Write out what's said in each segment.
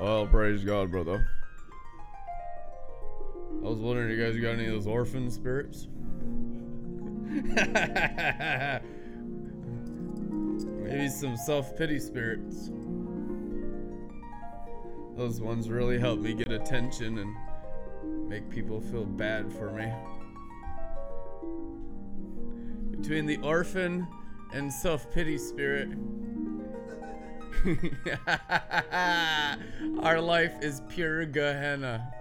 Well, praise God, brother. I was wondering, you guys got any of those orphan spirits? Maybe some self-pity spirits. Those ones really help me get attention and make people feel bad for me. Between the orphan and self-pity spirit, our life is pure Gehenna.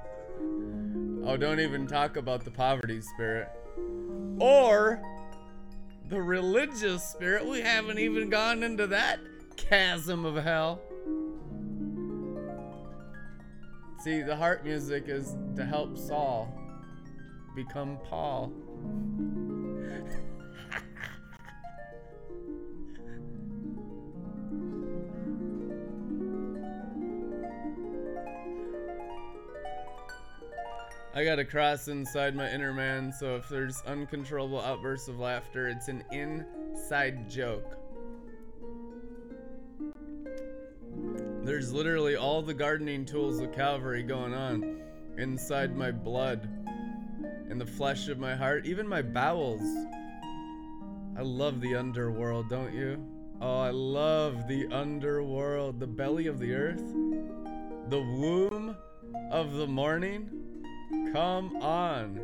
Oh, don't even talk about the poverty spirit. Or the religious spirit. We haven't even gone into that chasm of hell. See, the harp music is to help Saul become Paul. I got a cross inside my inner man, so if there's uncontrollable outbursts of laughter, it's an inside joke. There's literally all the gardening tools of Calvary going on inside my blood, in the flesh of my heart, even my bowels. I love the underworld, don't you? Oh, I love the underworld, the belly of the earth, the womb of the morning. Come on.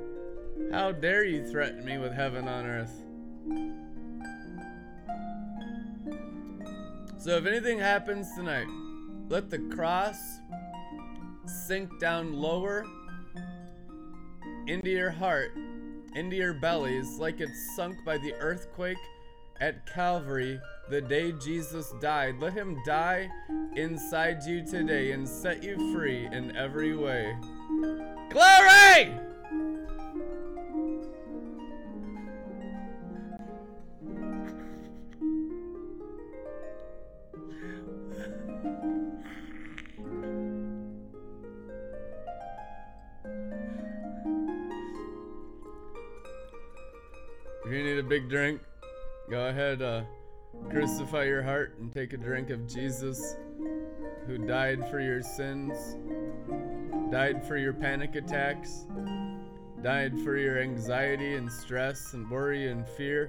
How dare you threaten me with heaven on earth? So if anything happens tonight, let the cross sink down lower into your heart, into your bellies, like it's sunk by the earthquake at Calvary the day Jesus died. Let him die inside you today and set you free in every way. Glory! If you need a big drink, go ahead, crucify your heart and take a drink of Jesus, who died for your sins. Died for your panic attacks, died for your anxiety and stress and worry and fear.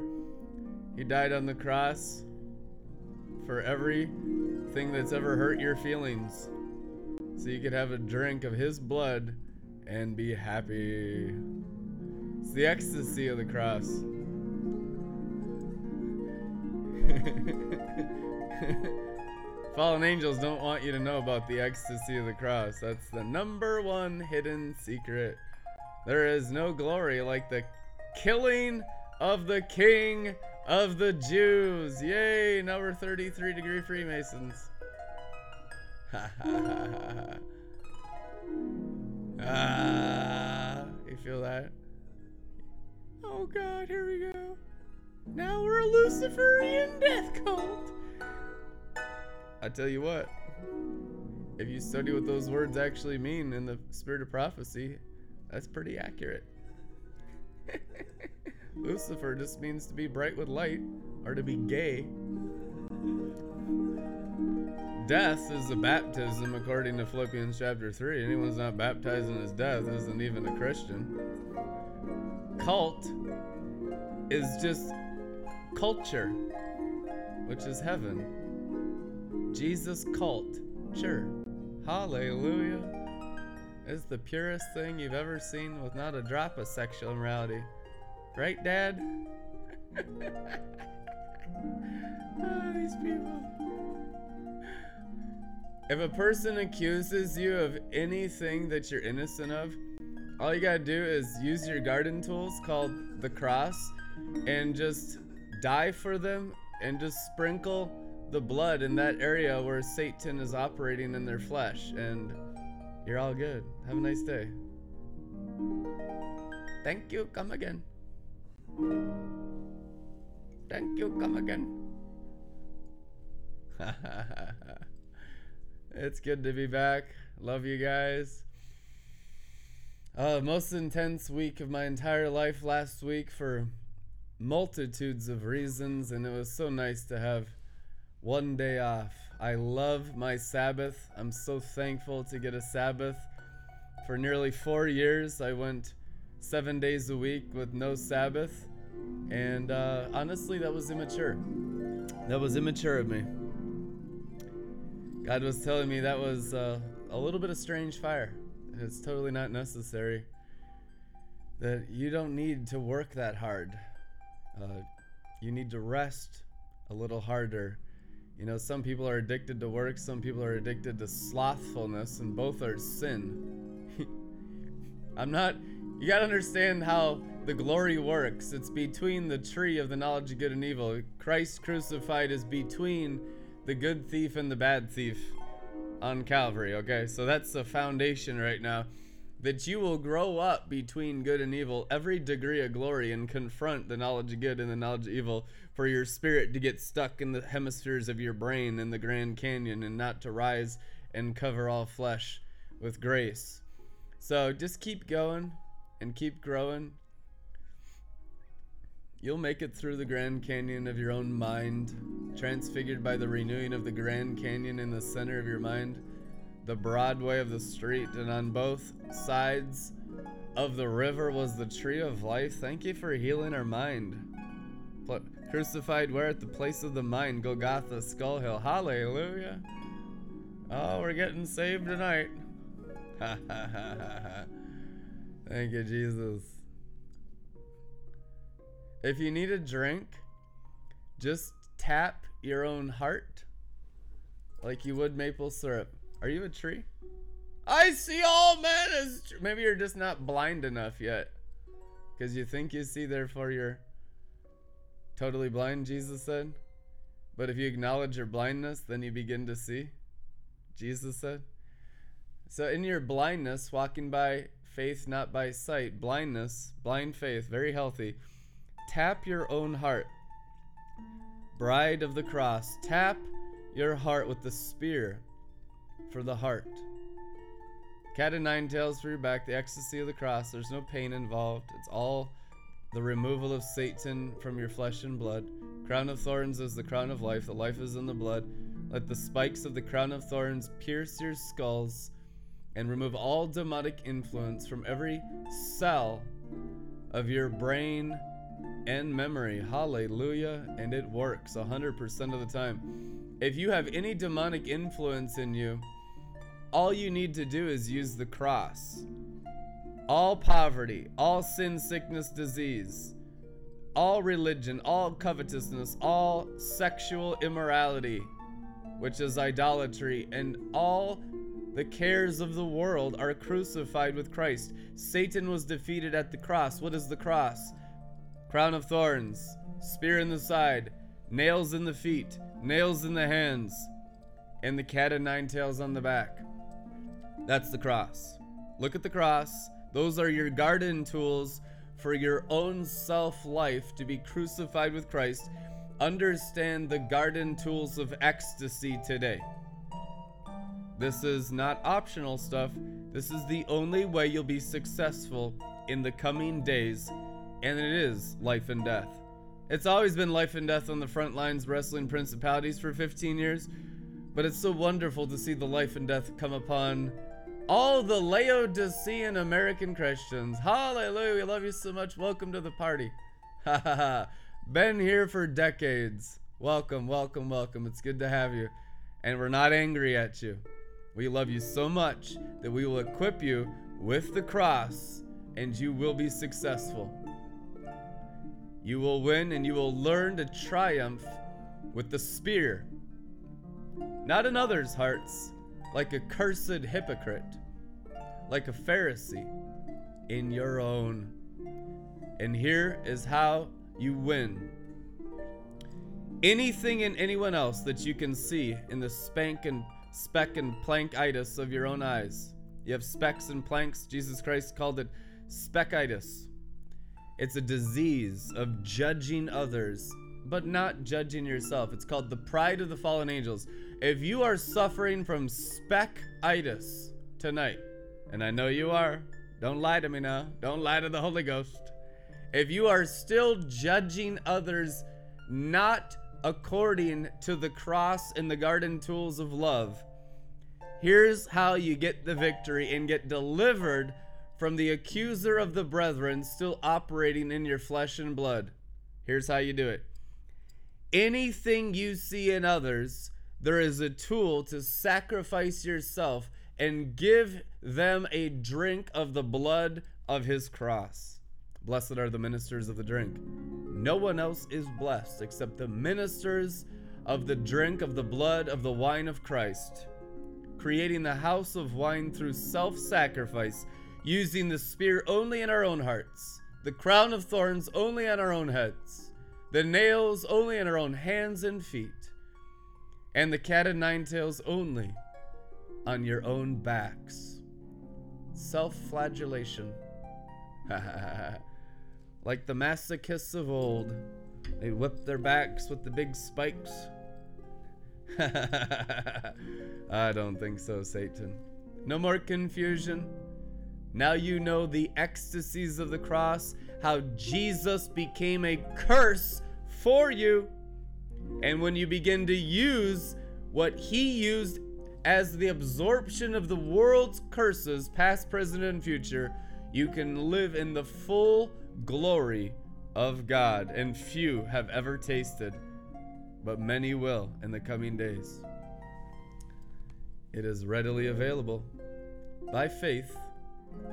He died on the cross for everything that's ever hurt your feelings, so you could have a drink of his blood and be happy. It's the ecstasy of the cross. Fallen angels don't want you to know about the ecstasy of the cross. That's the number one hidden secret. There is no glory like the killing of the King of the Jews. Yay, now we're 33 degree Freemasons. You feel that? Oh God, here we go. Now we're a Luciferian death cult. I tell you what, if you study what those words actually mean in the spirit of prophecy, that's pretty accurate. Lucifer just means to be bright with light, or to be gay. Death is a baptism according to Philippians chapter 3. Anyone's not baptized in his death isn't even a Christian. Cult is just culture, which is heaven. Jesus cult, sure. Hallelujah. It's the purest thing you've ever seen, with not a drop of sexual immorality. Right, Dad? Oh, these people. If a person accuses you of anything that you're innocent of, all you gotta do is use your garden tools called the cross and just die for them, and just sprinkle the blood in that area where Satan is operating in their flesh, and you're all good. Have a nice day. Thank you, come again. Thank you, come again. It's good to be back. Love you guys. Most intense week of my entire life last week, for multitudes of reasons, and it was so nice to have one day off. I love my Sabbath. I'm so thankful to get a Sabbath. For nearly 4 years, I went 7 days a week with no Sabbath. And honestly, that was immature. That was immature of me. God was telling me that was a little bit of strange fire. It's totally not necessary. That you don't need to work that hard. You need to rest a little harder. You know, some people are addicted to work, some people are addicted to slothfulness, and both are sin. You gotta understand how the glory works. It's between the tree of the knowledge of good and evil. Christ crucified is between the good thief and the bad thief on Calvary, okay? So that's the foundation right now. That you will grow up between good and evil, every degree of glory, and confront the knowledge of good and the knowledge of evil for your spirit to get stuck in the hemispheres of your brain in the Grand Canyon and not to rise and cover all flesh with grace. So just keep going and keep growing. You'll make it through the Grand Canyon of your own mind, transfigured by the renewing of the Grand Canyon in the center of your mind. The Broadway of the street, and on both sides of the river was the tree of life. Thank you for healing our mind. Crucified where? At the place of the mind, Golgotha, Skull Hill. Hallelujah. Oh, we're getting saved tonight. Ha ha ha ha ha. Thank you, Jesus. If you need a drink, just tap your own heart like you would maple syrup. Are you a tree? I see all men as trees. Maybe you're just not blind enough yet. Because you think you see, therefore you're totally blind, Jesus said. But if you acknowledge your blindness, then you begin to see, Jesus said. So in your blindness, walking by faith, not by sight, blindness, blind faith, very healthy. Tap your own heart. Bride of the cross, tap your heart with the spear. For the heart. Cat of nine tails for your back, the ecstasy of the cross. There's no pain involved. It's all the removal of Satan from your flesh and blood. Crown of thorns is the crown of life. The life is in the blood. Let the spikes of the crown of thorns pierce your skulls and remove all demonic influence from every cell of your brain and memory. Hallelujah. And it works 100% of the time. If you have any demonic influence in you, all you need to do is use the cross. All poverty, all sin, sickness, disease, all religion, all covetousness, all sexual immorality, which is idolatry, and all the cares of the world are crucified with Christ. Satan was defeated at the cross. What is the cross? Crown of thorns, spear in the side, nails in the feet, nails in the hands, and the cat of nine tails on the back. That's the cross. Look at the cross. Those are your garden tools for your own self-life to be crucified with Christ. Understand the garden tools of ecstasy today. This is not optional stuff. This is the only way you'll be successful in the coming days. And it is life and death. It's always been life and death on the front lines, wrestling principalities for 15 years. But it's so wonderful to see the life and death come upon all the Laodicean American Christians. Hallelujah, we love you so much. Welcome to the party. Ha ha ha. Been here for decades. Welcome, welcome, welcome. It's good to have you. And we're not angry at you. We love you so much that we will equip you with the cross and you will be successful. You will win and you will learn to triumph with the spear. Not in others' hearts, like a cursed hypocrite, like a Pharisee, in your own. And here is how you win. Anything in anyone else that you can see in the speck and plankitis of your own eyes. You have specks and planks. Jesus Christ called it speckitis. It's a disease of judging others, but not judging yourself. It's called the pride of the fallen angels. If you are suffering from speckitis tonight, and I know you are, don't lie to me now. Don't lie to the Holy Ghost. If you are still judging others, not according to the cross and the garden tools of love. Here's how you get the victory and get delivered from the accuser of the brethren still operating in your flesh and blood. Here's how you do it. Anything you see in others, there is a tool to sacrifice yourself and give them a drink of the blood of his cross. Blessed are the ministers of the drink. No one else is blessed except the ministers of the drink of the blood of the wine of Christ, creating the house of wine through self-sacrifice, using the spear only in our own hearts, the crown of thorns only on our own heads, the nails only in our own hands and feet, and the cat of nine tails only on your own backs. Self-flagellation. Like the masochists of old, they whipped their backs with the big spikes. I don't think so, Satan. No more confusion. Now you know the ecstasies of the cross, how Jesus became a curse for you. And when you begin to use what he used as the absorption of the world's curses, past, present, and future, you can live in the full glory of God. And few have ever tasted, but many will in the coming days. It is readily available by faith,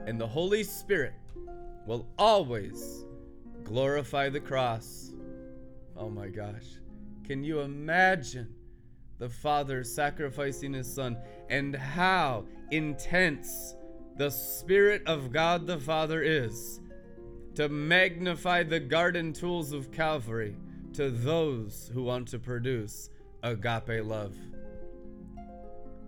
and the Holy Spirit will always glorify the cross. Oh my gosh. Can you imagine the Father sacrificing his Son, and how intense the Spirit of God the Father is to magnify the garden tools of Calvary to those who want to produce agape love?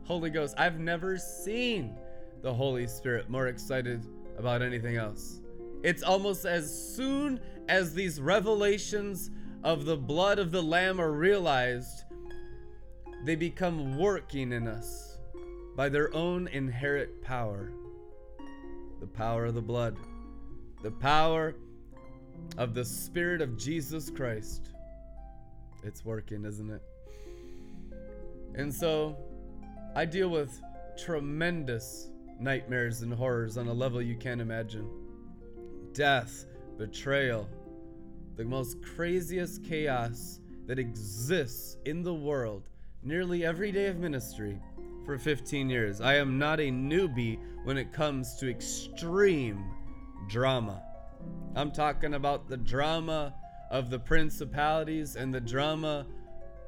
Holy Ghost, I've never seen the Holy Spirit more excited about anything else. It's almost as soon as these revelations of the blood of the Lamb are realized, they become working in us by their own inherent power. The power of the blood, the power of the Spirit of Jesus Christ. It's working, isn't it? And so I deal with tremendous nightmares and horrors on a level you can't imagine. Death, betrayal, the most craziest chaos that exists in the world nearly every day of ministry for 15 years. I am not a newbie when it comes to extreme drama. I'm talking about the drama of the principalities and the drama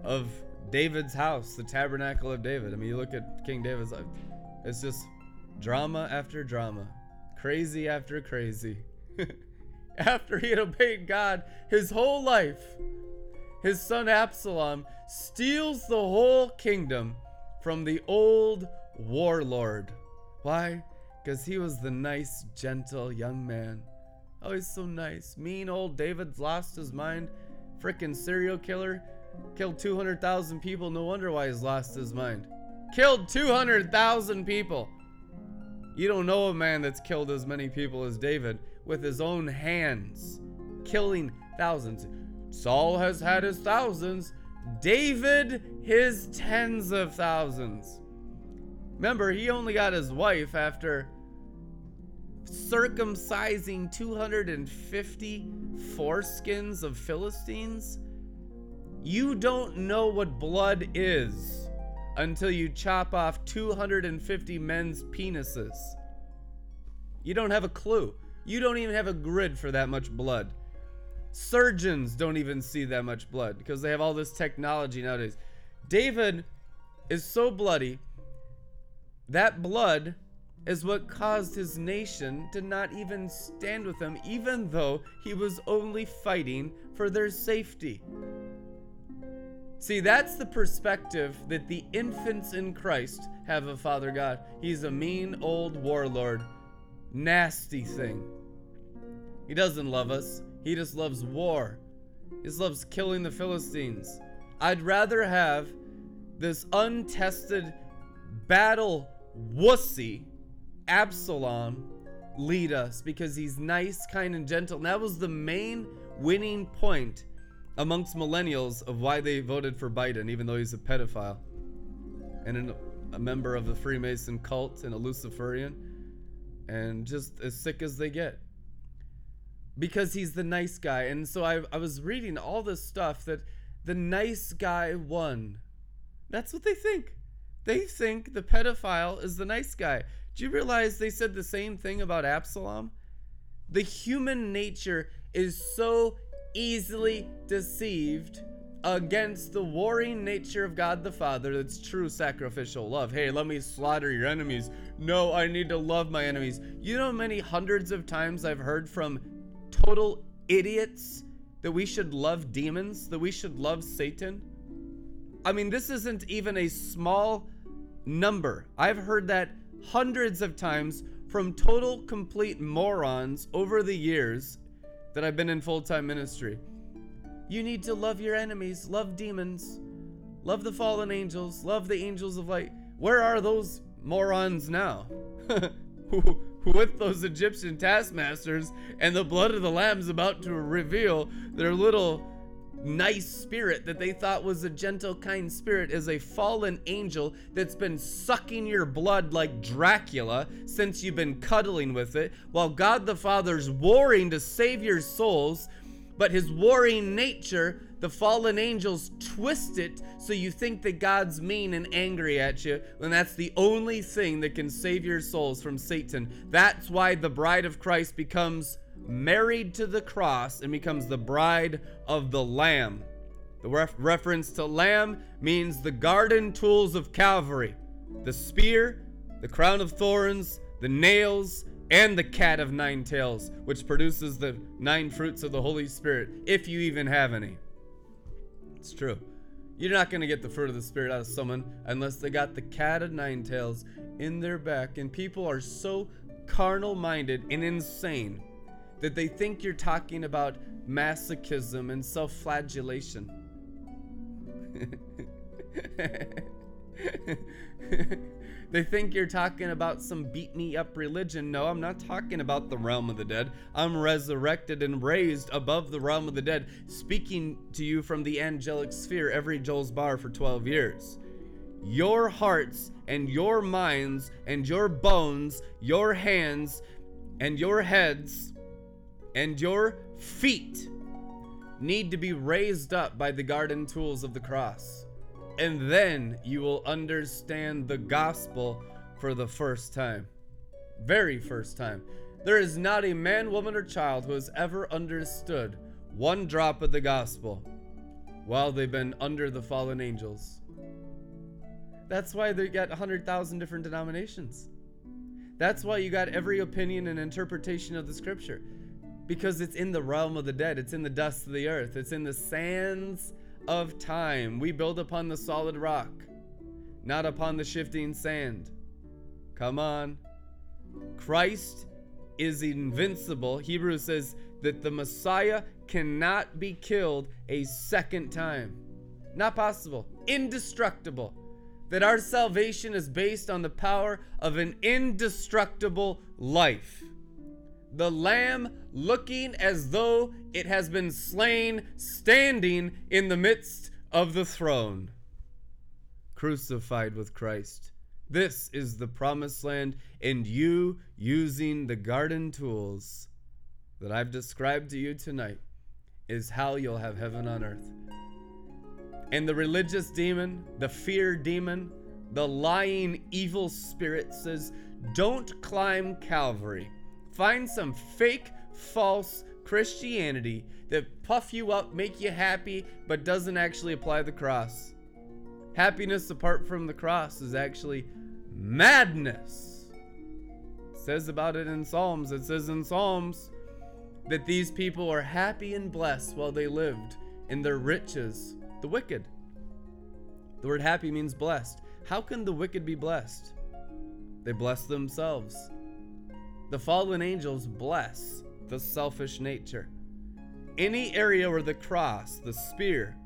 of David's house, the tabernacle of David. I mean, you look at King David's life, it's just drama after drama, crazy after crazy. After he had obeyed God his whole life, his son Absalom steals the whole kingdom from the old warlord. Why? Because he was the nice, gentle young man. Oh, he's so nice. Mean old David's lost his mind. Frickin' serial killer. Killed 200,000 people. No wonder why he's lost his mind. Killed 200,000 people. You don't know a man that's killed as many people as David with his own hands, killing thousands. Saul has had his thousands, David his tens of thousands. Remember, he only got his wife after circumcising 250 foreskins of Philistines. You don't know what blood is until you chop off 250 men's penises. You don't have a clue. You don't even have a grid for that much blood. Surgeons don't even see that much blood because they have all this technology nowadays. David is so bloody. That blood is what caused his nation to not even stand with him, even though he was only fighting for their safety. See, that's the perspective that the infants in Christ have of Father God. He's a mean old warlord. Nasty thing. He doesn't love us. He just loves war. He just loves killing the Philistines. I'd rather have this untested battle wussy Absalom lead us because he's nice, kind, and gentle. And that was the main winning point amongst millennials of why they voted for Biden, even though he's a pedophile and a member of the Freemason cult and a Luciferian and just as sick as they get because he's the nice guy. And so I was reading all this stuff that the nice guy won. That's what they think. They think the pedophile is the nice guy. Do you realize they said the same thing about Absalom? The human nature is so easily deceived against the warring nature of God the Father. That's true sacrificial love. Hey, let me slaughter your enemies. No, I need to love my enemies. You know how many hundreds of times I've heard from total idiots that we should love demons, that we should love Satan? I mean, this isn't even a small number. I've heard that hundreds of times from total complete morons over the years that I've been in full-time ministry. You need to love your enemies, love demons, love the fallen angels, love the angels of light. Where are those morons now? With those Egyptian taskmasters and the blood of the lamb's about to reveal their little nice spirit that they thought was a gentle, kind spirit is a fallen angel that's been sucking your blood like Dracula since you've been cuddling with it, while God the Father's warring to save your souls, but his warring nature, the fallen angels twist it so you think that God's mean and angry at you, and that's the only thing that can save your souls from Satan. That's why the bride of Christ becomes married to the cross and becomes the bride of the Lamb. The reference to Lamb means the garden tools of Calvary. The spear, the crown of thorns, the nails, and the cat of nine tails, which produces the nine fruits of the Holy Spirit, if you even have any. It's true. You're not going to get the fruit of the Spirit out of someone unless they got the cat of nine tails in their back. And people are so carnal-minded and insane that they think you're talking about masochism and self-flagellation. They think you're talking about some beat-me-up religion. No, I'm not talking about the realm of the dead. I'm resurrected and raised above the realm of the dead, speaking to you from the angelic sphere every Joel's Bar for 12 years. Your hearts and your minds and your bones, your hands and your heads and your feet need to be raised up by the garden tools of the cross. And then you will understand the gospel for the first time. Very first time. There is not a man, woman, or child who has ever understood one drop of the gospel while they've been under the fallen angels. That's why they got 100,000 different denominations. That's why you got every opinion and interpretation of the scripture. Because it's in the realm of the dead. It's in the dust of the earth. It's in the sands of time. We build upon the solid rock, not upon the shifting sand. Come on. Christ is invincible. Hebrews says that the Messiah cannot be killed a second time. Not possible. Indestructible. That our salvation is based on the power of an indestructible life. The Lamb, looking as though it has been slain, standing in the midst of the throne. Crucified with Christ. This is the promised land, and you, using the garden tools that I've described to you tonight, is how you'll have heaven on earth. And the religious demon, the fear demon, the lying evil spirit says, don't climb Calvary. Find some fake, false Christianity that puff you up, make you happy, but doesn't actually apply the cross. Happiness apart from the cross is actually madness. It says about it in Psalms. It says in Psalms that these people are happy and blessed while they lived in their riches. The wicked. The word happy means blessed. How can the wicked be blessed? They bless themselves. The fallen angels bless the selfish nature. Any area where the cross, the spear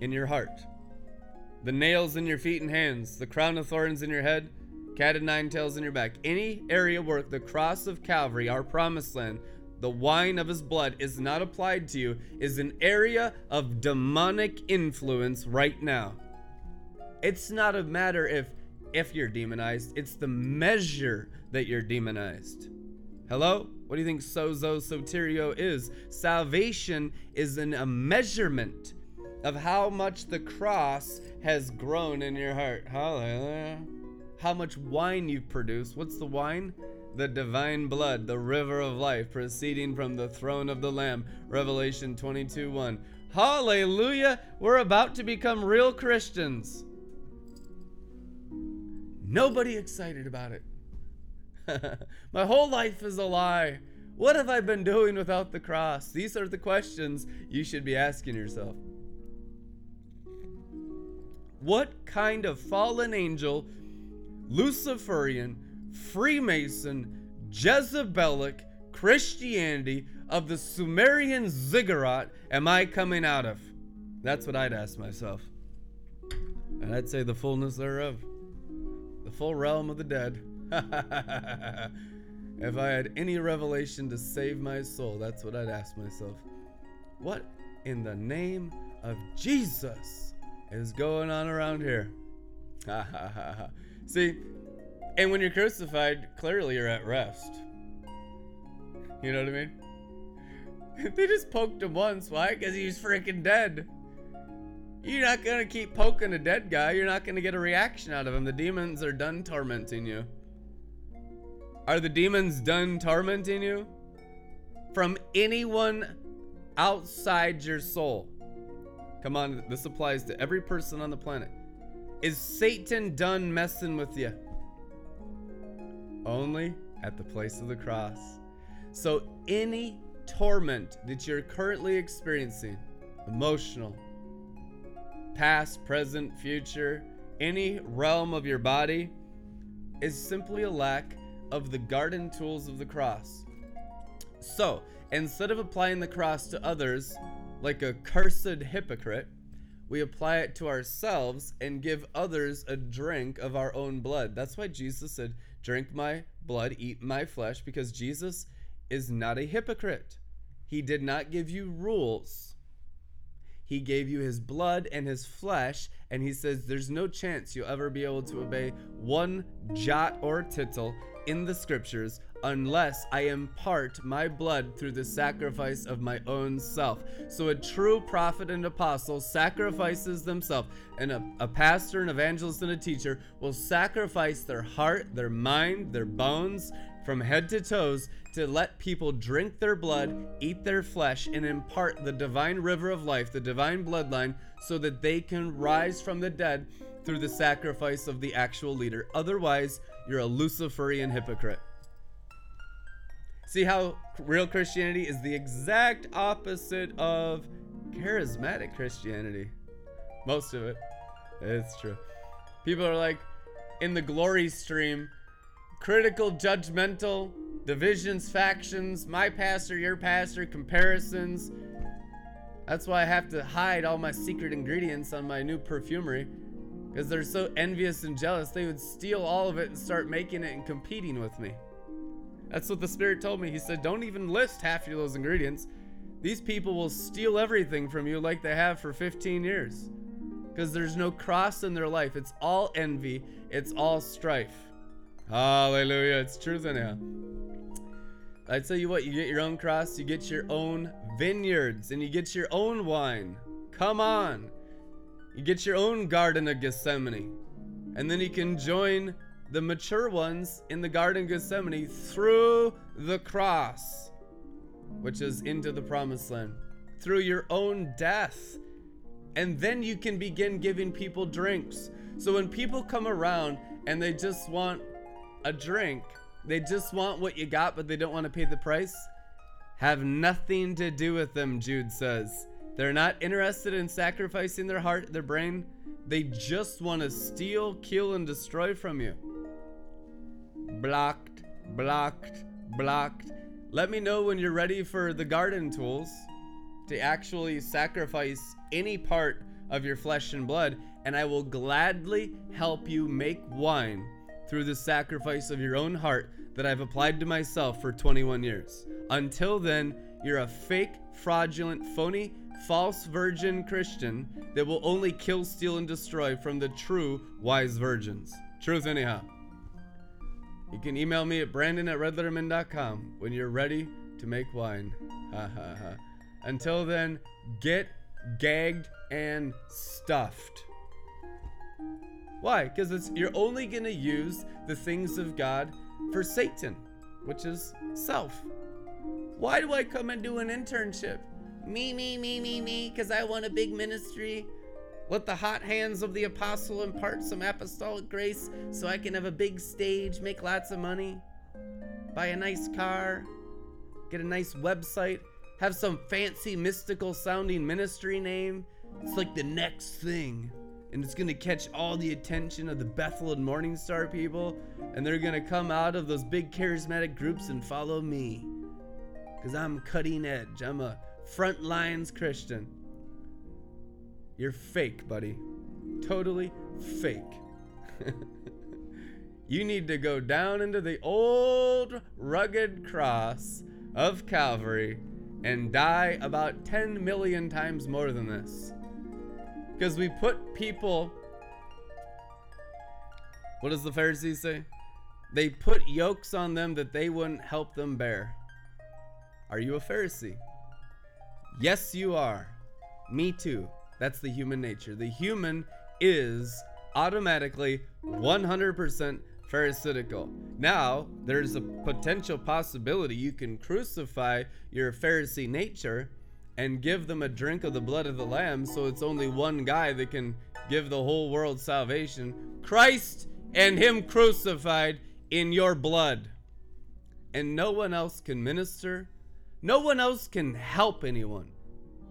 in your heart, the nails in your feet and hands, the crown of thorns in your head, cat of nine tails in your back, any area where the cross of Calvary, our promised land, the wine of his blood is not applied to you is an area of demonic influence right now. It's not a matter if you're demonized. It's the measure that you're demonized. Hello? What do you think sozo soterio is? Salvation is a measurement of how much the cross has grown in your heart. Hallelujah. How much wine you've produced. What's the wine? The divine blood, the river of life, proceeding from the throne of the Lamb. Revelation 22:1. Hallelujah. We're about to become real Christians. Nobody excited about it. My whole life is a lie. What have I been doing without the cross? These are the questions you should be asking yourself. What kind of fallen angel, Luciferian, Freemason, Jezebelic Christianity of the Sumerian ziggurat am I coming out of? That's what I'd ask myself. And I'd say the fullness thereof. The full realm of the dead. If I had any revelation to save my soul, that's what I'd ask myself. What in the name of Jesus is going on around here? See, and when you're crucified, clearly you're at rest. You know what I mean? They just poked him once. Why? Because he's freaking dead. You're not going to keep poking a dead guy. You're not going to get a reaction out of him. The demons are done tormenting you. Are the demons done tormenting you? From anyone outside your soul. Come on, this applies to every person on the planet. Is Satan done messing with you? Only at the place of the cross. So any torment that you're currently experiencing, emotional, past, present, future, any realm of your body, is simply a lack of the garden tools of the cross. So instead of applying the cross to others like a cursed hypocrite, we apply it to ourselves and give others a drink of our own blood. That's why Jesus said, drink my blood, eat my flesh, because Jesus is not a hypocrite. He did not give you rules. He gave you his blood and his flesh, and he says there's no chance you'll ever be able to obey one jot or tittle in the scriptures unless I impart my blood through the sacrifice of my own self. So a true prophet and apostle sacrifices themselves, and a pastor, an evangelist, and a teacher will sacrifice their heart, their mind, their bones from head to toes to let people drink their blood, eat their flesh, and impart the divine river of life, the divine bloodline, so that they can rise from the dead through the sacrifice of the actual leader. Otherwise, you're a Luciferian hypocrite. See how real Christianity is the exact opposite of charismatic Christianity. Most of it. It's true. People are like, in the glory stream, critical, judgmental, divisions, factions, my pastor, your pastor, comparisons. That's why I have to hide all my secret ingredients on my new perfumery, because they're so envious and jealous, they would steal all of it and start making it and competing with me. That's what the Spirit told me. He said, don't even list half of those ingredients. These people will steal everything from you like they have for 15 years. Because there's no cross in their life. It's all envy. It's all strife. Hallelujah. It's truth anyhow. I tell you what, you get your own cross, you get your own vineyards, and you get your own wine. Come on. You get your own Garden of Gethsemane. And then you can join the mature ones in the Garden of Gethsemane through the cross, which is into the promised land, through your own death. And then you can begin giving people drinks. So when people come around and they just want a drink, they just want what you got, but they don't want to pay the price, have nothing to do with them, Jude says. They're not interested in sacrificing their heart, their brain. They just want to steal, kill, and destroy from you. Blocked, blocked, blocked. Let me know when you're ready for the garden tools to actually sacrifice any part of your flesh and blood, and I will gladly help you make wine through the sacrifice of your own heart that I've applied to myself for 21 years. Until then, you're a fake, fraudulent, phony, false virgin Christian that will only kill, steal, and destroy from the true wise virgins. Truth anyhow. You can email me at brandon@redletterman.com when you're ready to make wine. Ha ha ha. Until then, get gagged and stuffed. Why? Because you're only going to use the things of God for Satan, which is self. Why do I come and do an internship? Me, because I want a big ministry. Let the hot hands of the apostle impart some apostolic grace so I can have a big stage, make lots of money, buy a nice car, get a nice website, have some fancy mystical sounding ministry name. It's like the next thing. And it's gonna catch all the attention of the Bethel and Morningstar people, and they're gonna come out of those big charismatic groups and follow me. Cause I'm cutting edge, I'm a front lines Christian. You're fake, buddy. Totally fake. You need to go down into the old rugged cross of Calvary and die about 10 million times more than this. Because we put people, what does the Pharisees say? They put yokes on them that they wouldn't help them bear. Are you a Pharisee? Yes, you are. Me too. That's the human nature. The human is automatically 100% pharisaical. Now, there's a potential possibility you can crucify your Pharisee nature and give them a drink of the blood of the Lamb, so it's only one guy that can give the whole world salvation. Christ and Him crucified in your blood. And no one else can minister. No one else can help anyone.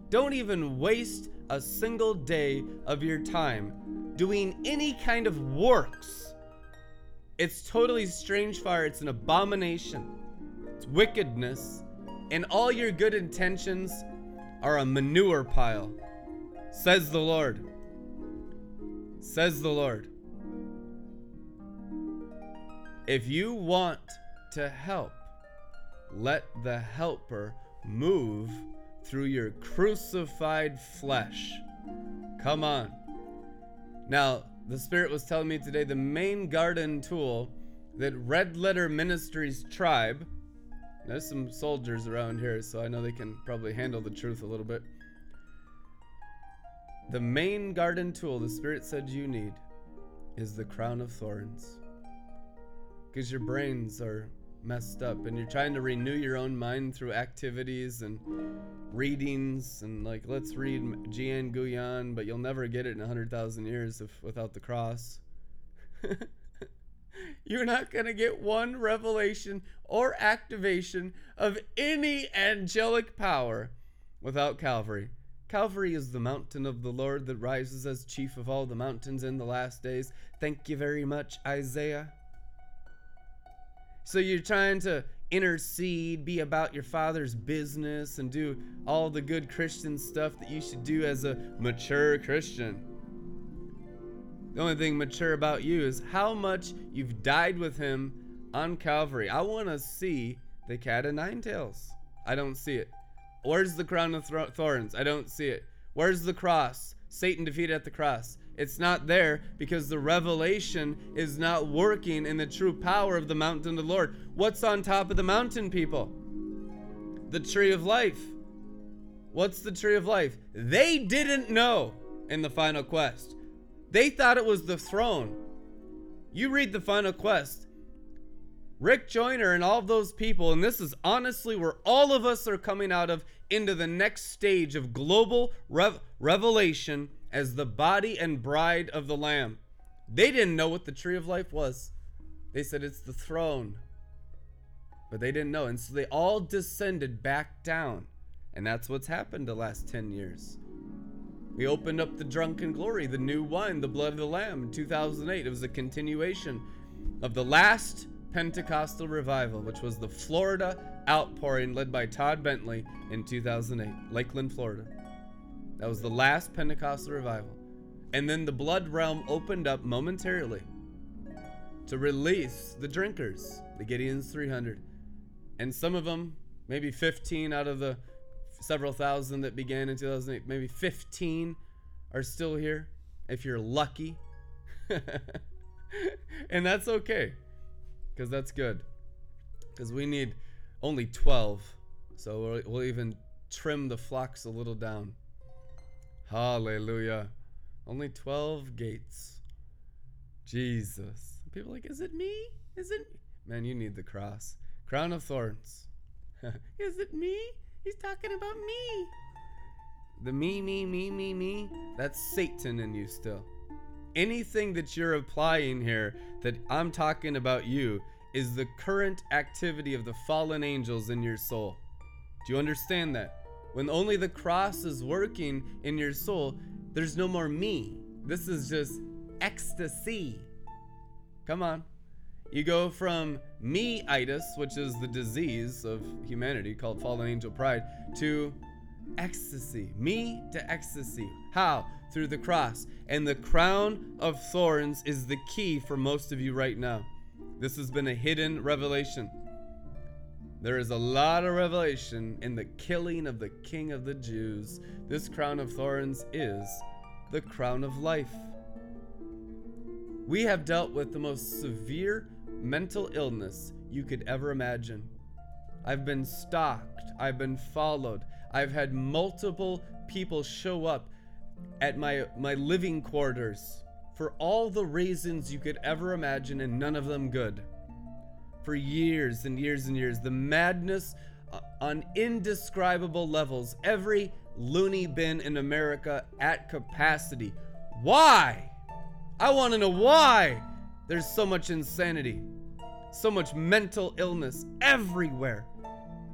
Don't even waste a single day of your time doing any kind of works. It's totally strange fire. It's an abomination. It's wickedness. And all your good intentions are a manure pile. Says the Lord. Says the Lord. If you want to help, let the helper move through your crucified flesh. Come on. Now, the Spirit was telling me today the main garden tool that Red Letter Ministries tribe, there's some soldiers around here, so I know they can probably handle the truth a little bit. The main garden tool the Spirit said you need is the crown of thorns. Because your brains are messed up and you're trying to renew your own mind through activities and readings and like, let's read Jian Guyan, but you'll never get it in 100,000 years without the cross. You're not going to get one revelation or activation of any angelic power without Calvary. Calvary is the mountain of the Lord that rises as chief of all the mountains in the last days. Thank you very much, Isaiah. So you're trying to intercede, be about your Father's business, and do all the good Christian stuff that you should do as a mature Christian. The only thing mature about you is how much you've died with Him on Calvary. I want to see the cat of nine tails. I don't see it. Where's the crown of thorns? I don't see it. Where's the cross? Satan defeated at the cross. It's not there because the revelation is not working in the true power of the mountain of the Lord. What's on top of the mountain, people? The tree of life. What's the tree of life? They didn't know in the final quest. They thought it was the throne. You read the final quest. Rick Joyner and all of those people, and this is honestly where all of us are coming out of into the next stage of global revelation as the body and bride of the Lamb. They didn't know what the tree of life was. They said it's the throne. But they didn't know. And so they all descended back down. And that's what's happened the last 10 years. We opened up the drunken glory, the new wine, the blood of the Lamb in 2008. It was a continuation of the last Pentecostal revival, which was the Florida outpouring led by Todd Bentley in 2008, Lakeland, Florida. That was the last Pentecostal revival. And then the blood realm opened up momentarily to release the drinkers, the Gideon's 300. And some of them Maybe 15 out of the several thousand that began in 2008. Maybe 15 are still here, if you're lucky. And that's okay, because that's good. Because we need only 12. So we'll even trim the flocks a little down. Hallelujah. Only 12 gates. Jesus. People are like, is it me? Is it? Man, you need the cross. Crown of thorns. Is it me? He's talking about me. The me. That's Satan in you still. Anything that you're applying here that I'm talking about you is the current activity of the fallen angels in your soul. Do you understand that? When only the cross is working in your soul, there's no more me. This is just ecstasy. Come on. You go from me-itis, which is the disease of humanity called fallen angel pride, to ecstasy. Me to ecstasy. How? Through the cross. And the crown of thorns is the key for most of you right now. This has been a hidden revelation. There is a lot of revelation in the killing of the King of the Jews. This crown of thorns is the crown of life. We have dealt with the most severe mental illness you could ever imagine. I've been stalked. I've been followed. I've had multiple people show up at my living quarters for all the reasons you could ever imagine, and none of them good. For years and years and years, the madness on indescribable levels, every loony bin in America at capacity. Why? I want to know why there's so much insanity, so much mental illness everywhere.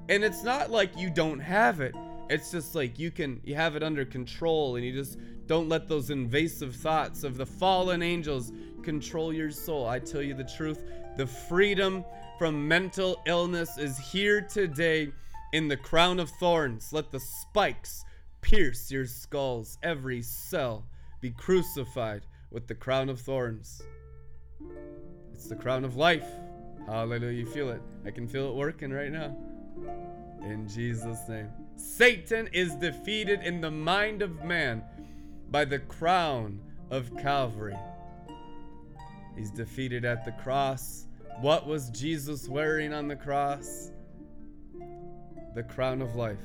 And it's not like you don't have it. It's just like you have it under control, and you just don't let those invasive thoughts of the fallen angels control your soul. I tell you the truth, the freedom from mental illness is here today in the crown of thorns. Let the spikes pierce your skulls. Every cell be crucified with the crown of thorns. It's the crown of life. Hallelujah. You feel it. I can feel it working right now. In Jesus' name. Satan is defeated in the mind of man by the crown of Calvary. He's defeated at the cross. What was Jesus wearing on the cross? The crown of life.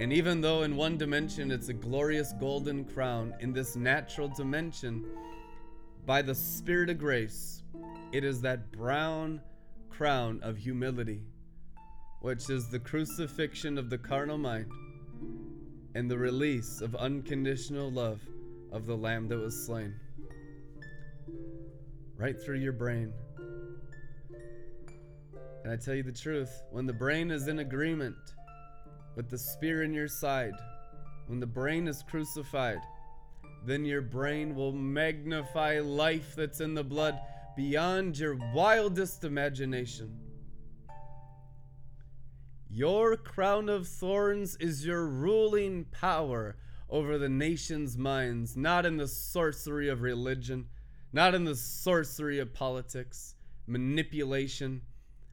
And even though in one dimension it's a glorious golden crown, in this natural dimension, by the Spirit of grace, it is that brown crown of humility, which is the crucifixion of the carnal mind and the release of unconditional love of the Lamb that was slain. Right through your brain. And I tell you the truth, when the brain is in agreement with the spear in your side, when the brain is crucified, then your brain will magnify life that's in the blood beyond your wildest imagination. Your crown of thorns is your ruling power over the nation's minds, not in the sorcery of religion, not in the sorcery of politics, manipulation,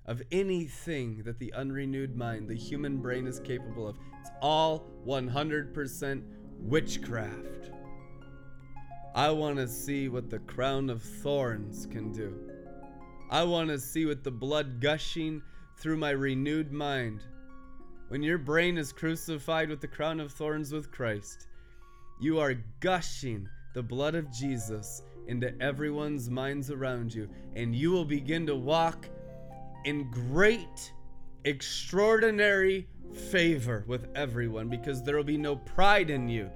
of anything that the unrenewed mind, the human brain, is capable of. It's all 100% witchcraft. I want to see what the crown of thorns can do. I want to see what the blood gushing through my renewed mind. When your brain is crucified with the crown of thorns with Christ, you are gushing the blood of Jesus into everyone's minds around you, and you will begin to walk in great, extraordinary favor with everyone, because there will be no pride in you.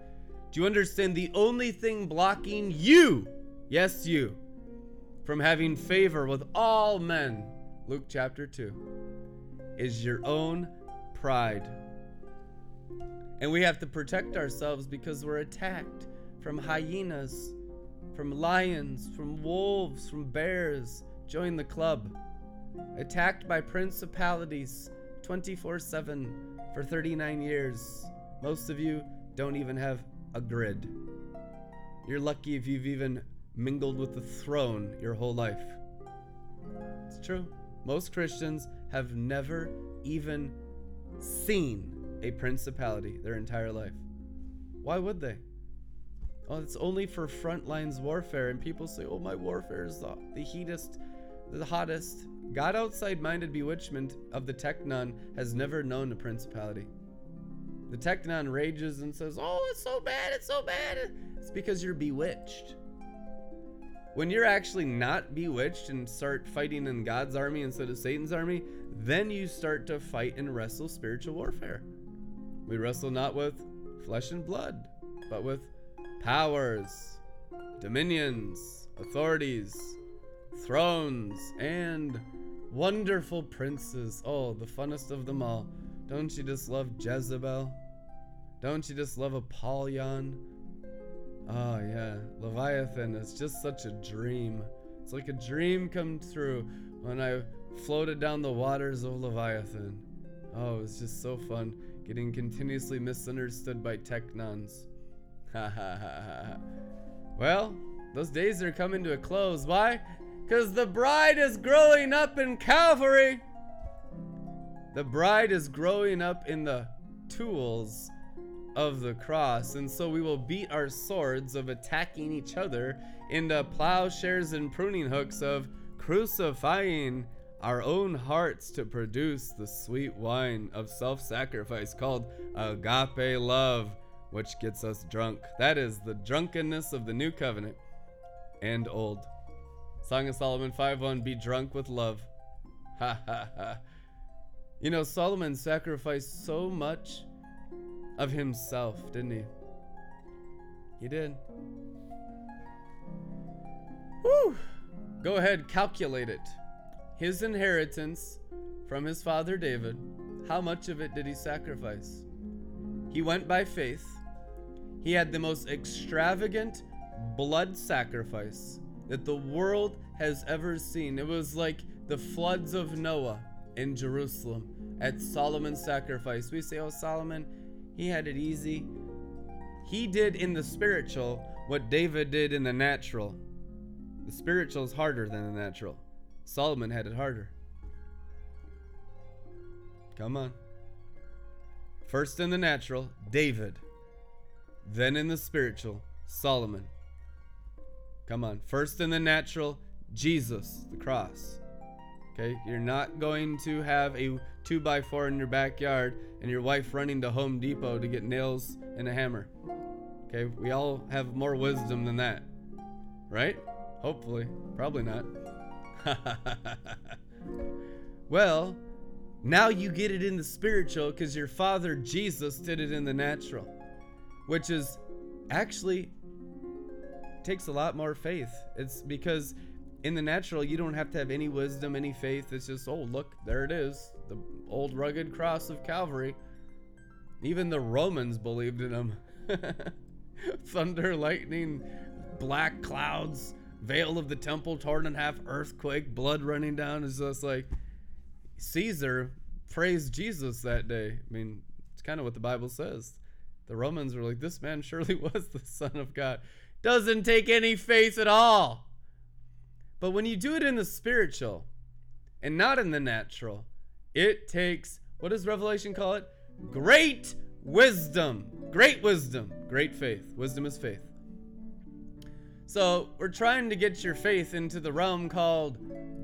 Do you understand? The only thing blocking you, yes you, from having favor with all men, Luke chapter 2, is your own pride. And we have to protect ourselves because we're attacked from hyenas, from lions, from wolves, from bears. Join the club. Attacked by principalities 24/7 for 39 years. Most of you don't even have a grid. You're lucky if you've even mingled with the throne your whole life. It's true. Most Christians have never even seen a principality their entire life. Why would they? Oh, it's only for front lines warfare, and people say, oh, my warfare is the hottest. God outside-minded bewitchment of the Teknon has never known a principality. The Teknon rages and says, oh, it's so bad, it's so bad. It's because you're bewitched. When you're actually not bewitched and start fighting in God's army instead of Satan's army, then you start to fight and wrestle spiritual warfare. We wrestle not with flesh and blood, but with powers, dominions, authorities, thrones, and wonderful princes. Oh, the funnest of them all. Don't you just love Jezebel? Don't you just love Apollyon? Oh yeah, Leviathan is just such a dream. It's like a dream come true when I floated down the waters of Leviathan. Oh, it was just so fun getting continuously misunderstood by Teknons. Ha ha ha ha. Well, those days are coming to a close. Why? Because the bride is growing up in Calvary. The bride is growing up in the tools of the cross, and so we will beat our swords of attacking each other into plowshares and pruning hooks of crucifying our own hearts to produce the sweet wine of self-sacrifice called agape love, which gets us drunk. That is the drunkenness of the new covenant and old. Song of Solomon 5:1, be drunk with love. Ha ha ha. You know, Solomon sacrificed so much of himself, didn't he? He did. Woo! Go ahead, calculate it. His inheritance from his father David, how much of it did he sacrifice? He went by faith. He had the most extravagant blood sacrifice that the world has ever seen. It was like the floods of Noah in Jerusalem at Solomon's sacrifice. We say, oh, Solomon, he had it easy. He did in the spiritual what David did in the natural. The spiritual is harder than the natural. Solomon had it harder. Come on. First in the natural, David. Then in the spiritual, Solomon. Come on. First in the natural, Jesus, the cross. Okay, you're not going to have a 2x4 in your backyard and your wife running to Home Depot to get nails and a hammer. Okay, we all have more wisdom than that, right? Hopefully, probably not. Well, now you get it in the spiritual because your father Jesus did it in the natural, which is actually takes a lot more faith. It's because in the natural, you don't have to have any wisdom, any faith. It's just, oh, look, there it is. The old rugged cross of Calvary. Even the Romans believed in him. Thunder, lightning, black clouds, veil of the temple torn in half, earthquake, blood running down. It's just like Caesar praised Jesus that day. I mean, it's kind of what the Bible says. The Romans were like, this man surely was the Son of God. Doesn't take any faith at all. But when you do it in the spiritual and not in the natural, it takes, what does Revelation call it? Great wisdom. Great wisdom. Great faith. Wisdom is faith. So we're trying to get your faith into the realm called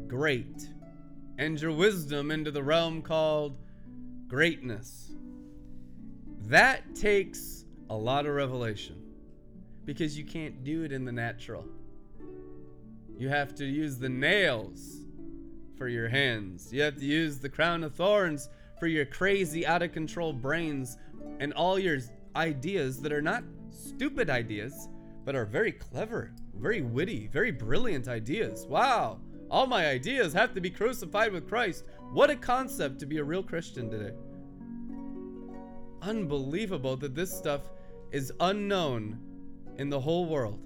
great and your wisdom into the realm called greatness. That takes a lot of revelation because you can't do it in the natural. You have to use the nails for your hands. You have to use the crown of thorns for your crazy, out-of-control brains and all your ideas that are not stupid ideas, but are very clever, very witty, very brilliant ideas. Wow, all my ideas have to be crucified with Christ. What a concept to be a real Christian today. Unbelievable that this stuff is unknown in the whole world.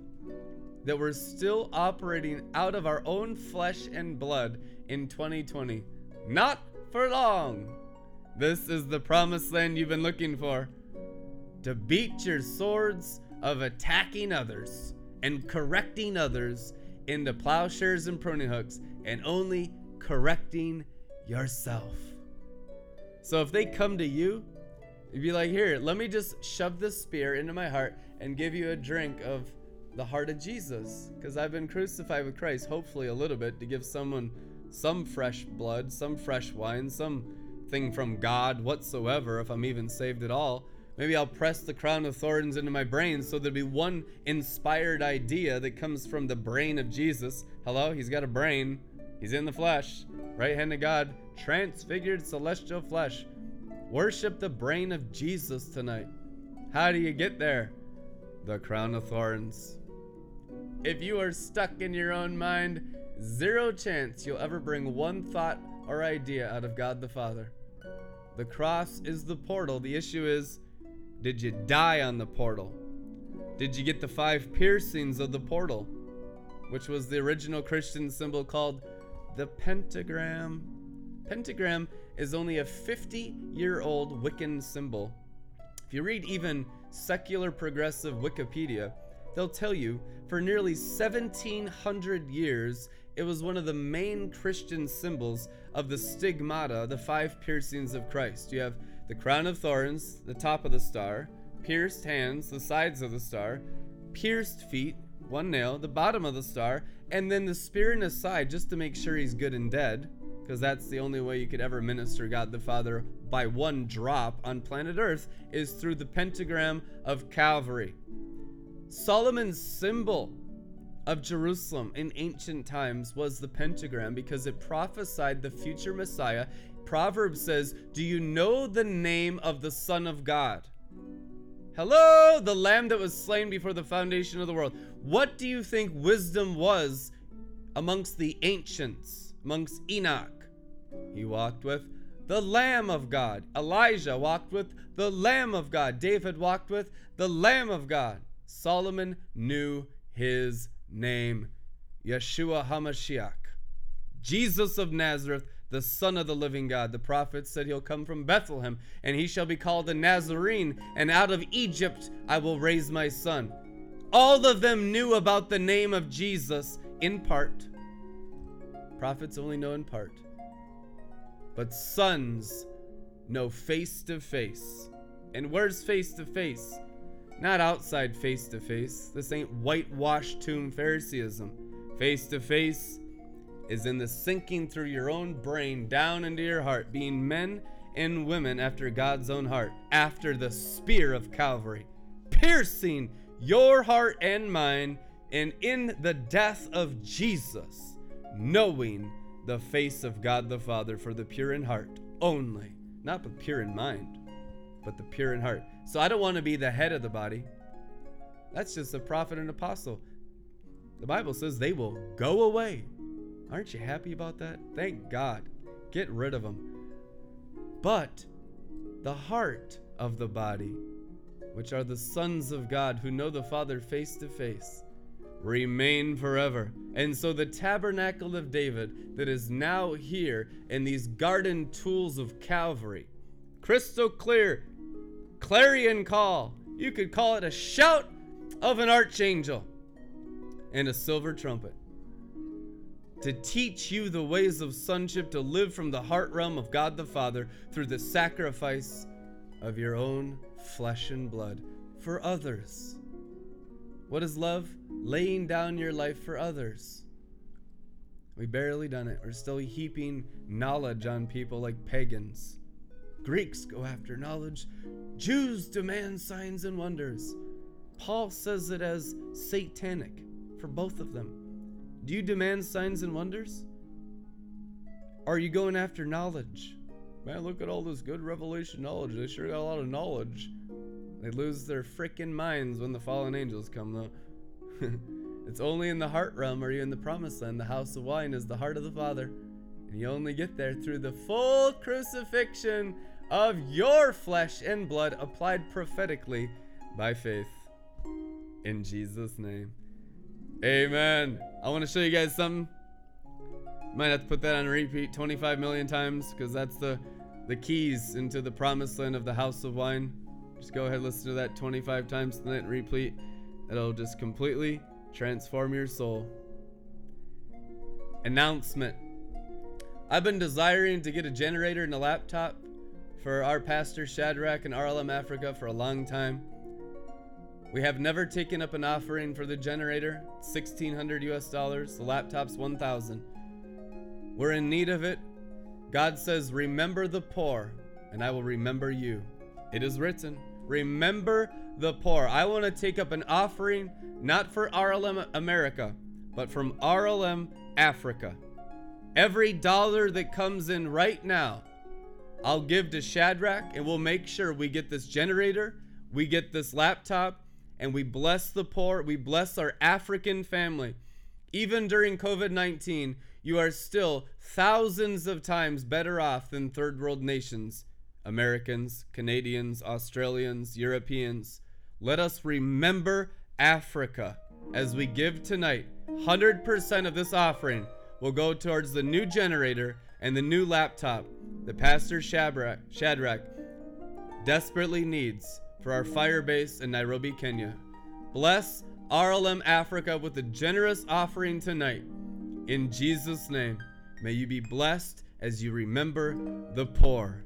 That we're still operating out of our own flesh and blood in 2020. Not for long. This is the promised land you've been looking for. To beat your swords of attacking others and correcting others into plowshares and pruning hooks, and only correcting yourself. So if they come to you, you'd be like, here, let me just shove this spear into my heart and give you a drink of the heart of Jesus, because I've been crucified with Christ, hopefully a little bit, to give someone some fresh blood, some fresh wine, something from God whatsoever, if I'm even saved at all. Maybe I'll press the crown of thorns into my brain so there'll be one inspired idea that comes from the brain of Jesus. Hello? He's got a brain. He's in the flesh. Right hand of God. Transfigured celestial flesh. Worship the brain of Jesus tonight. How do you get there? The crown of thorns. If you are stuck in your own mind, zero chance you'll ever bring one thought or idea out of God the Father. The cross is the portal. The issue is, did you die on the portal? Did you get the 5 piercings of the portal? Which was the original Christian symbol called the pentagram. Pentagram is only a 50-year-old Wiccan symbol. If you read even secular progressive Wikipedia, they'll tell you for nearly 1700 years, it was one of the main Christian symbols of the stigmata, the 5 piercings of Christ. You have the crown of thorns, the top of the star, pierced hands, the sides of the star, pierced feet, one nail, the bottom of the star, and then the spear in his side just to make sure he's good and dead, because that's the only way you could ever minister God the Father by one drop on planet Earth is through the pentagram of Calvary. Solomon's symbol of Jerusalem in ancient times was the pentagram because it prophesied the future Messiah. Proverbs says, do you know the name of the Son of God? Hello, the lamb that was slain before the foundation of the world. What do you think wisdom was amongst the ancients, amongst Enoch? He walked with the Lamb of God. Elijah walked with the Lamb of God. David walked with the Lamb of God. Solomon knew his name, Yeshua HaMashiach, Jesus of Nazareth, the Son of the living God. The prophet said he'll come from Bethlehem, and he shall be called a Nazarene, and out of Egypt I will raise my son. All of them knew about the name of Jesus in part. Prophets only know in part. But sons know face to face. And where's face to face? Not outside face to face. This ain't whitewashed tomb Phariseeism. Face to face is in the sinking through your own brain down into your heart, being men and women after God's own heart, after the spear of Calvary, piercing your heart and mine, and in the death of Jesus, knowing the face of God the Father for the pure in heart only, not the pure in mind, but the pure in heart. So I don't want to be the head of the body. That's just a prophet and apostle. The Bible says they will go away. Aren't you happy about that? Thank God. Get rid of them. But the heart of the body, which are the sons of God who know the Father face to face, remain forever. And so the tabernacle of David that is now here in these garden tools of Calvary, crystal clear, clarion call. You could call it a shout of an archangel and a silver trumpet to teach you the ways of sonship, to live from the heart realm of God the Father through the sacrifice of your own flesh and blood for others. What is love? Laying down your life for others. We barely done it. We're still heaping knowledge on people like pagans. Greeks go after knowledge. Jews demand signs and wonders. Paul says it as satanic for both of them. Do you demand signs and wonders? Are you going after knowledge? Man, look at all this good revelation knowledge. They sure got a lot of knowledge. They lose their frickin' minds when the fallen angels come, though. It's only in the heart realm are you in the promised land. The house of wine is the heart of the Father. And you only get there through the full crucifixion of your flesh and blood applied prophetically by faith. In Jesus' name. Amen. I want to show you guys something. Might have to put that on repeat 25 million times, because that's the keys into the promised land of the house of wine. Just go ahead and listen to that 25 times tonight and repeat. It'll just completely transform your soul. Announcement. I've been desiring to get a generator and a laptop for our pastor Shadrach and RLM Africa for a long time. We have never taken up an offering for the generator, $1,600 US, the laptop's $1,000. We're in need of it. God says, remember the poor, and I will remember you. It is written, remember the poor. I want to take up an offering, not for RLM America, but from RLM Africa. Every dollar that comes in right now, I'll give to Shadrach, and we'll make sure we get this generator, we get this laptop, and we bless the poor, we bless our African family. Even during COVID-19, you are still thousands of times better off than third world nations, Americans, Canadians, Australians, Europeans. Let us remember Africa as we give tonight. 100% of this offering will go towards the new generator and the new laptop that Pastor Shadrach desperately needs for our fire base in Nairobi, Kenya. Bless RLM Africa with a generous offering tonight. In Jesus' name, may you be blessed as you remember the poor.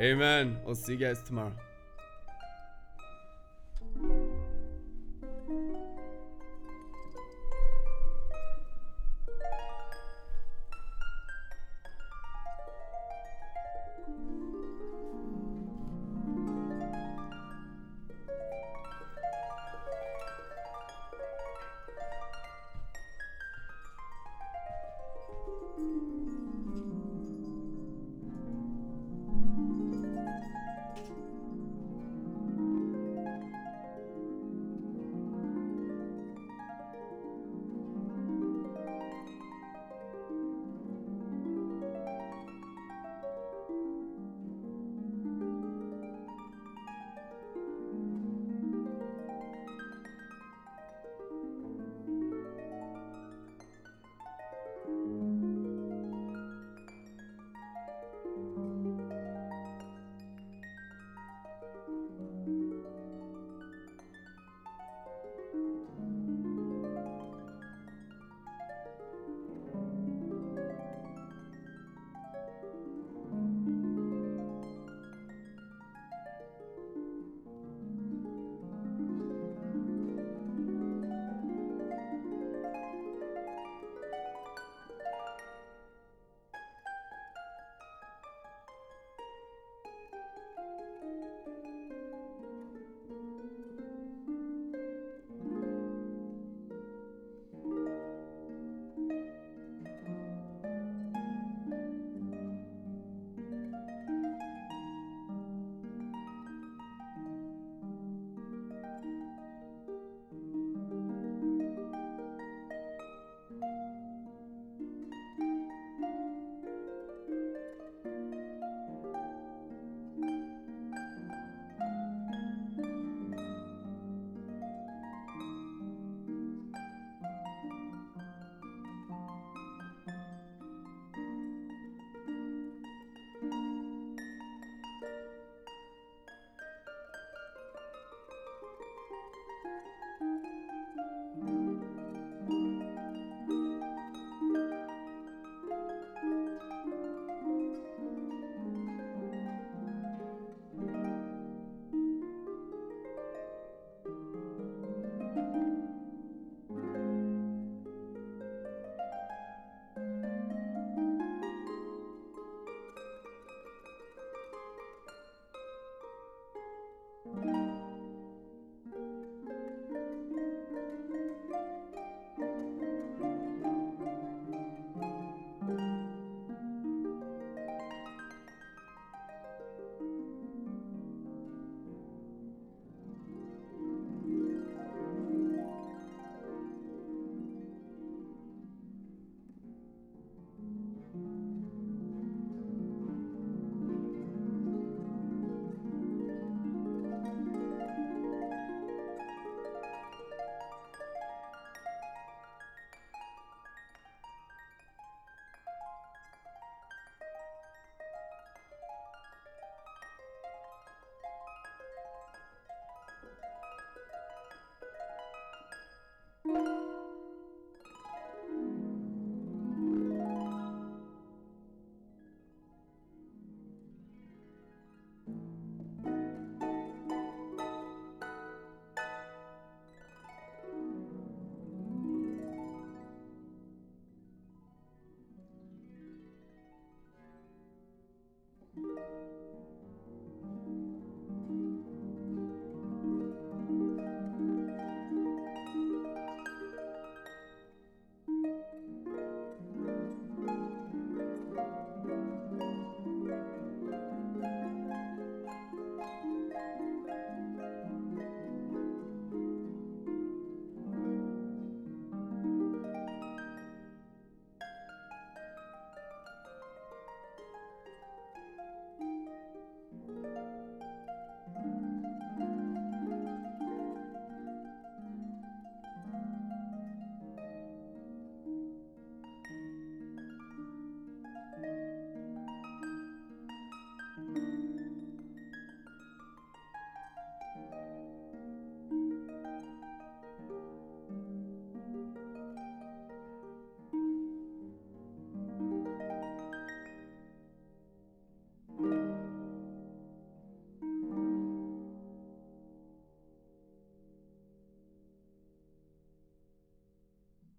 Amen. We'll see you guys tomorrow.